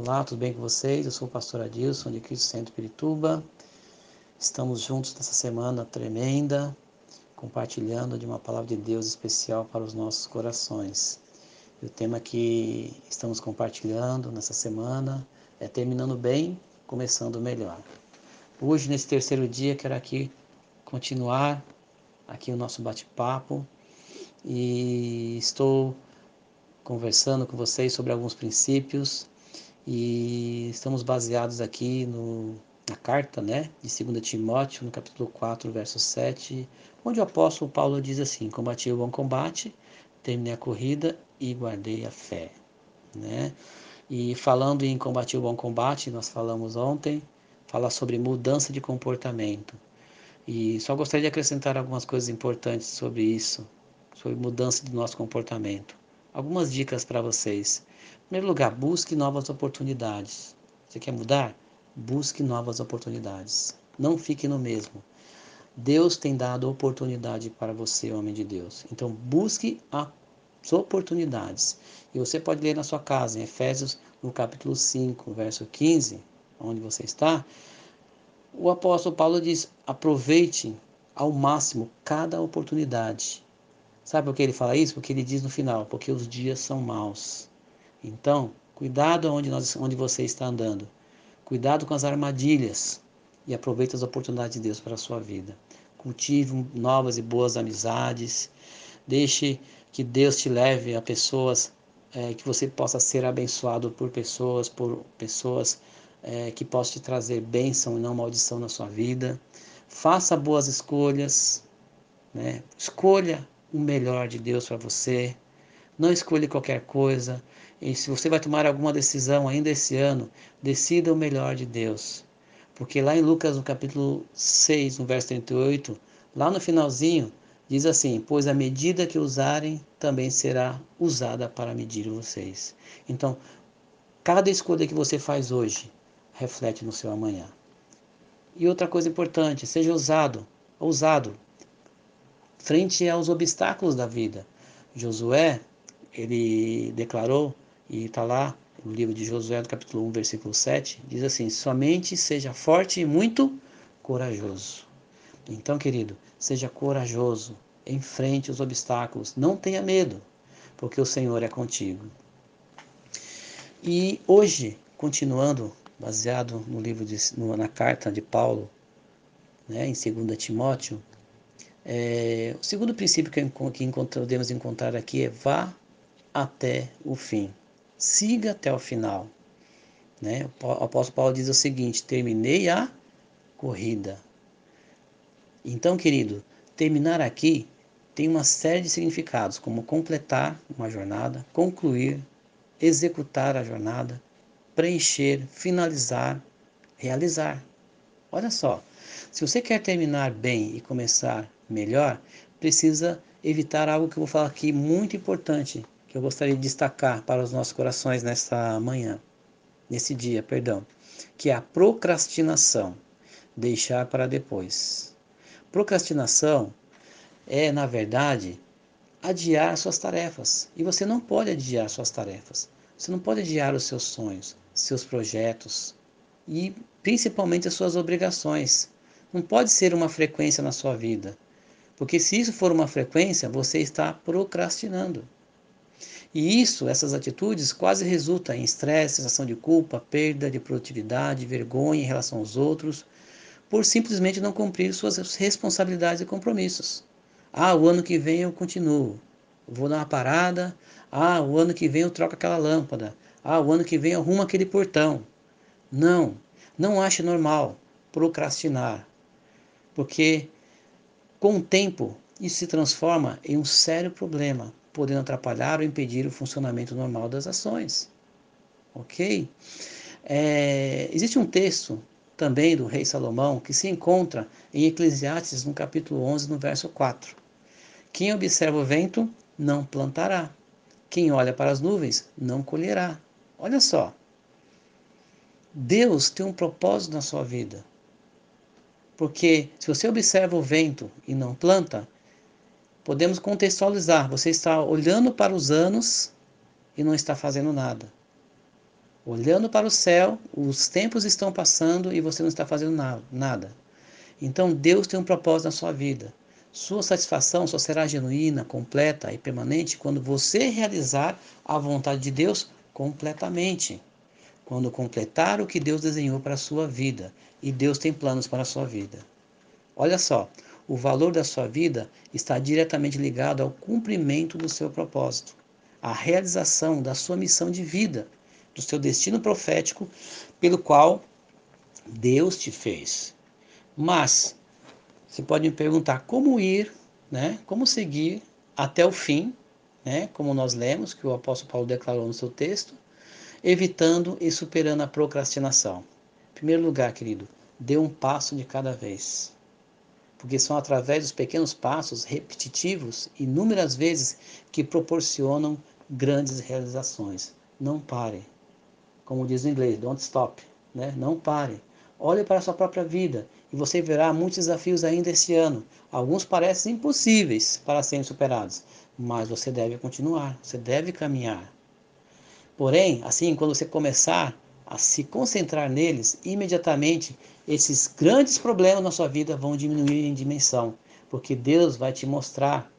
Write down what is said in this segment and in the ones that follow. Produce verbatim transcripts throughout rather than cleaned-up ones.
Olá, tudo bem com vocês? Eu sou o pastor Adilson de Cristo Santo Pirituba. Estamos juntos nessa semana tremenda, compartilhando de uma palavra de Deus especial para os nossos corações. E o tema que estamos compartilhando nessa semana é terminando bem, começando melhor. Hoje, nesse terceiro dia, quero aqui continuar aqui o nosso bate-papo e estou conversando com vocês sobre alguns princípios. E estamos baseados aqui no, na carta né, de Segundo Timóteo, no capítulo quatro, verso sete, onde o apóstolo Paulo diz assim: combati o bom combate, terminei a corrida e guardei a fé. Né? E falando em combater o bom combate, nós falamos ontem, falar sobre mudança de comportamento. E só gostaria de acrescentar algumas coisas importantes sobre isso, sobre mudança do nosso comportamento. Algumas dicas para vocês. Em primeiro lugar, busque novas oportunidades. Você quer mudar? Busque novas oportunidades. Não fique no mesmo. Deus tem dado oportunidade para você, homem de Deus. Então, busque as oportunidades. E você pode ler na sua casa, em Efésios, no capítulo cinco, verso quinze, onde você está. O apóstolo Paulo diz: aproveite ao máximo cada oportunidade. Sabe por que ele fala isso? Porque ele diz no final, porque os dias são maus. Então, cuidado onde, nós, onde você está andando. Cuidado com as armadilhas e aproveite as oportunidades de Deus para a sua vida. Cultive novas e boas amizades. Deixe que Deus te leve a pessoas, é, que você possa ser abençoado por pessoas, por pessoas é, que possam te trazer bênção e não maldição na sua vida. Faça boas escolhas, né? Escolha o melhor de Deus para você, não escolha qualquer coisa, e se você vai tomar alguma decisão ainda esse ano, decida o melhor de Deus, porque lá em Lucas, no capítulo seis, no verso trinta e oito, lá no finalzinho, diz assim: pois a medida que usarem, também será usada para medir vocês. Então, cada escolha que você faz hoje, reflete no seu amanhã. E outra coisa importante, seja ousado, ousado, frente aos obstáculos da vida. Josué, ele declarou, e está lá no livro de Josué, no capítulo um, versículo sete, diz assim: somente seja forte e muito corajoso. Então, querido, seja corajoso, enfrente os obstáculos, não tenha medo, porque o Senhor é contigo. E hoje, continuando, baseado no livro de, na carta de Paulo, né, em Segundo Timóteo, É, o segundo princípio que, que podemos encontrar aqui é: vá até o fim, siga até o final. Né? O apóstolo Paulo diz o seguinte: terminei a corrida. Então, querido, terminar aqui tem uma série de significados, como completar uma jornada, concluir, executar a jornada, preencher, finalizar, realizar. Olha só, se você quer terminar bem e começar melhor, precisa evitar algo que eu vou falar aqui muito importante, que eu gostaria de destacar para os nossos corações nessa manhã, nesse dia, perdão, que é a procrastinação, deixar para depois. Procrastinação é, na verdade, adiar suas tarefas, e você não pode adiar suas tarefas, você não pode adiar os seus sonhos, seus projetos e principalmente as suas obrigações. Não pode ser uma frequência na sua vida, porque se isso for uma frequência, você está procrastinando. E isso, essas atitudes, quase resultam em estresse, sensação de culpa, perda de produtividade, vergonha em relação aos outros, por simplesmente não cumprir suas responsabilidades e compromissos. Ah, o ano que vem eu continuo, vou dar uma parada. Ah, o ano que vem eu troco aquela lâmpada. Ah, o ano que vem eu arrumo aquele portão. Não, não ache normal procrastinar, porque com o tempo isso se transforma em um sério problema, podendo atrapalhar ou impedir o funcionamento normal das ações. Ok? É, existe um texto também do rei Salomão que se encontra em Eclesiastes, no capítulo onze, no verso quatro. Quem observa o vento não plantará, quem olha para as nuvens não colherá. Olha só, Deus tem um propósito na sua vida. Porque se você observa o vento e não planta, podemos contextualizar. Você está olhando para os anos e não está fazendo nada. olhando para o céu, os tempos estão passando e você não está fazendo nada. Então Deus tem um propósito na sua vida. Sua satisfação só será genuína, completa e permanente quando você realizar a vontade de Deus completamente. Quando completar o que Deus desenhou para a sua vida. E Deus tem planos para a sua vida. Olha só, o valor da sua vida está diretamente ligado ao cumprimento do seu propósito, à realização da sua missão de vida, do seu destino profético pelo qual Deus te fez. Mas você pode me perguntar como ir, né? Como seguir até o fim, né? Como nós lemos que o apóstolo Paulo declarou no seu texto, evitando e superando a procrastinação. Em primeiro lugar, querido, dê um passo de cada vez. Porque são através dos pequenos passos repetitivos, inúmeras vezes, que proporcionam grandes realizações. Não pare. Como diz o inglês, don't stop. Né? Não pare. Olhe para a sua própria vida e você verá muitos desafios ainda este ano. Alguns parecem impossíveis para serem superados, mas você deve continuar, você deve caminhar. Porém, assim, quando você começar a se concentrar neles, imediatamente esses grandes problemas na sua vida vão diminuir em dimensão, porque Deus vai te mostrar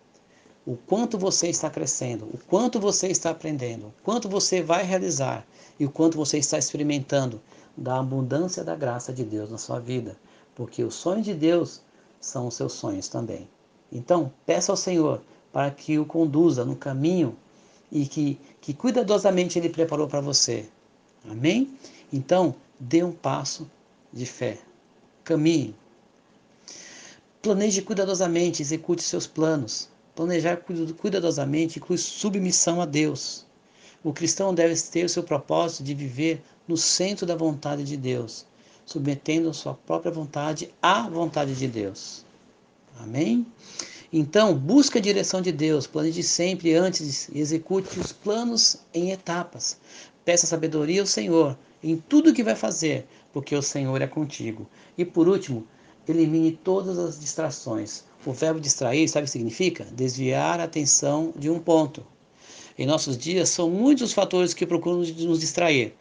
o quanto você está crescendo, o quanto você está aprendendo, o quanto você vai realizar e o quanto você está experimentando da abundância da graça de Deus na sua vida, porque os sonhos de Deus são os seus sonhos também. Então, peça ao Senhor para que o conduza no caminho e que, que cuidadosamente Ele preparou para você. Amém? Então, dê um passo de fé. Caminhe. Planeje cuidadosamente, execute seus planos. Planejar cuidadosamente inclui submissão a Deus. O cristão deve ter o seu propósito de viver no centro da vontade de Deus, submetendo a sua própria vontade à vontade de Deus. Amém? Então, busque a direção de Deus, planeje sempre antes e execute os planos em etapas. Peça sabedoria ao Senhor em tudo que vai fazer, porque o Senhor é contigo. E por último, elimine todas as distrações. O verbo distrair, sabe o que significa? Desviar a atenção de um ponto. Em nossos dias, são muitos os fatores que procuram nos distrair.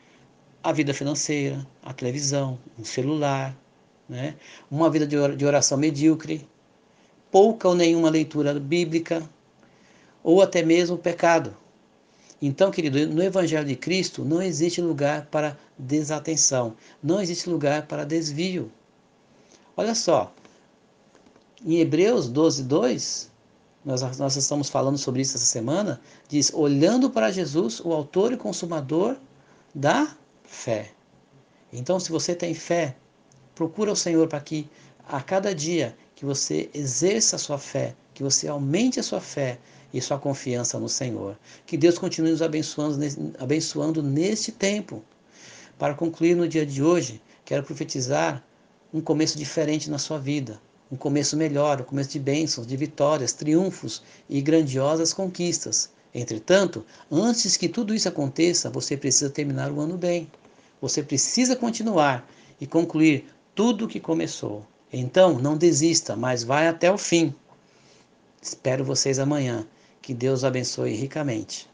A vida financeira, a televisão, o celular, né? Uma vida de oração medíocre, pouca ou nenhuma leitura bíblica, ou até mesmo o pecado. Então, querido, no Evangelho de Cristo não existe lugar para desatenção, não existe lugar para desvio. Olha só, em Hebreus doze, dois, nós, nós estamos falando sobre isso essa semana, diz, olhando para Jesus, o autor e consumador da fé. Então, se você tem fé, procura o Senhor para que a cada dia que você exerça a sua fé, que você aumente a sua fé e sua confiança no Senhor. Que Deus continue nos abençoando, abençoando neste tempo. Para concluir no dia de hoje, quero profetizar um começo diferente na sua vida. Um começo melhor, um começo de bênçãos, de vitórias, triunfos e grandiosas conquistas. Entretanto, antes que tudo isso aconteça, você precisa terminar o ano bem. Você precisa continuar e concluir tudo o que começou. Então, não desista, mas vai até o fim. Espero vocês amanhã. Que Deus abençoe ricamente.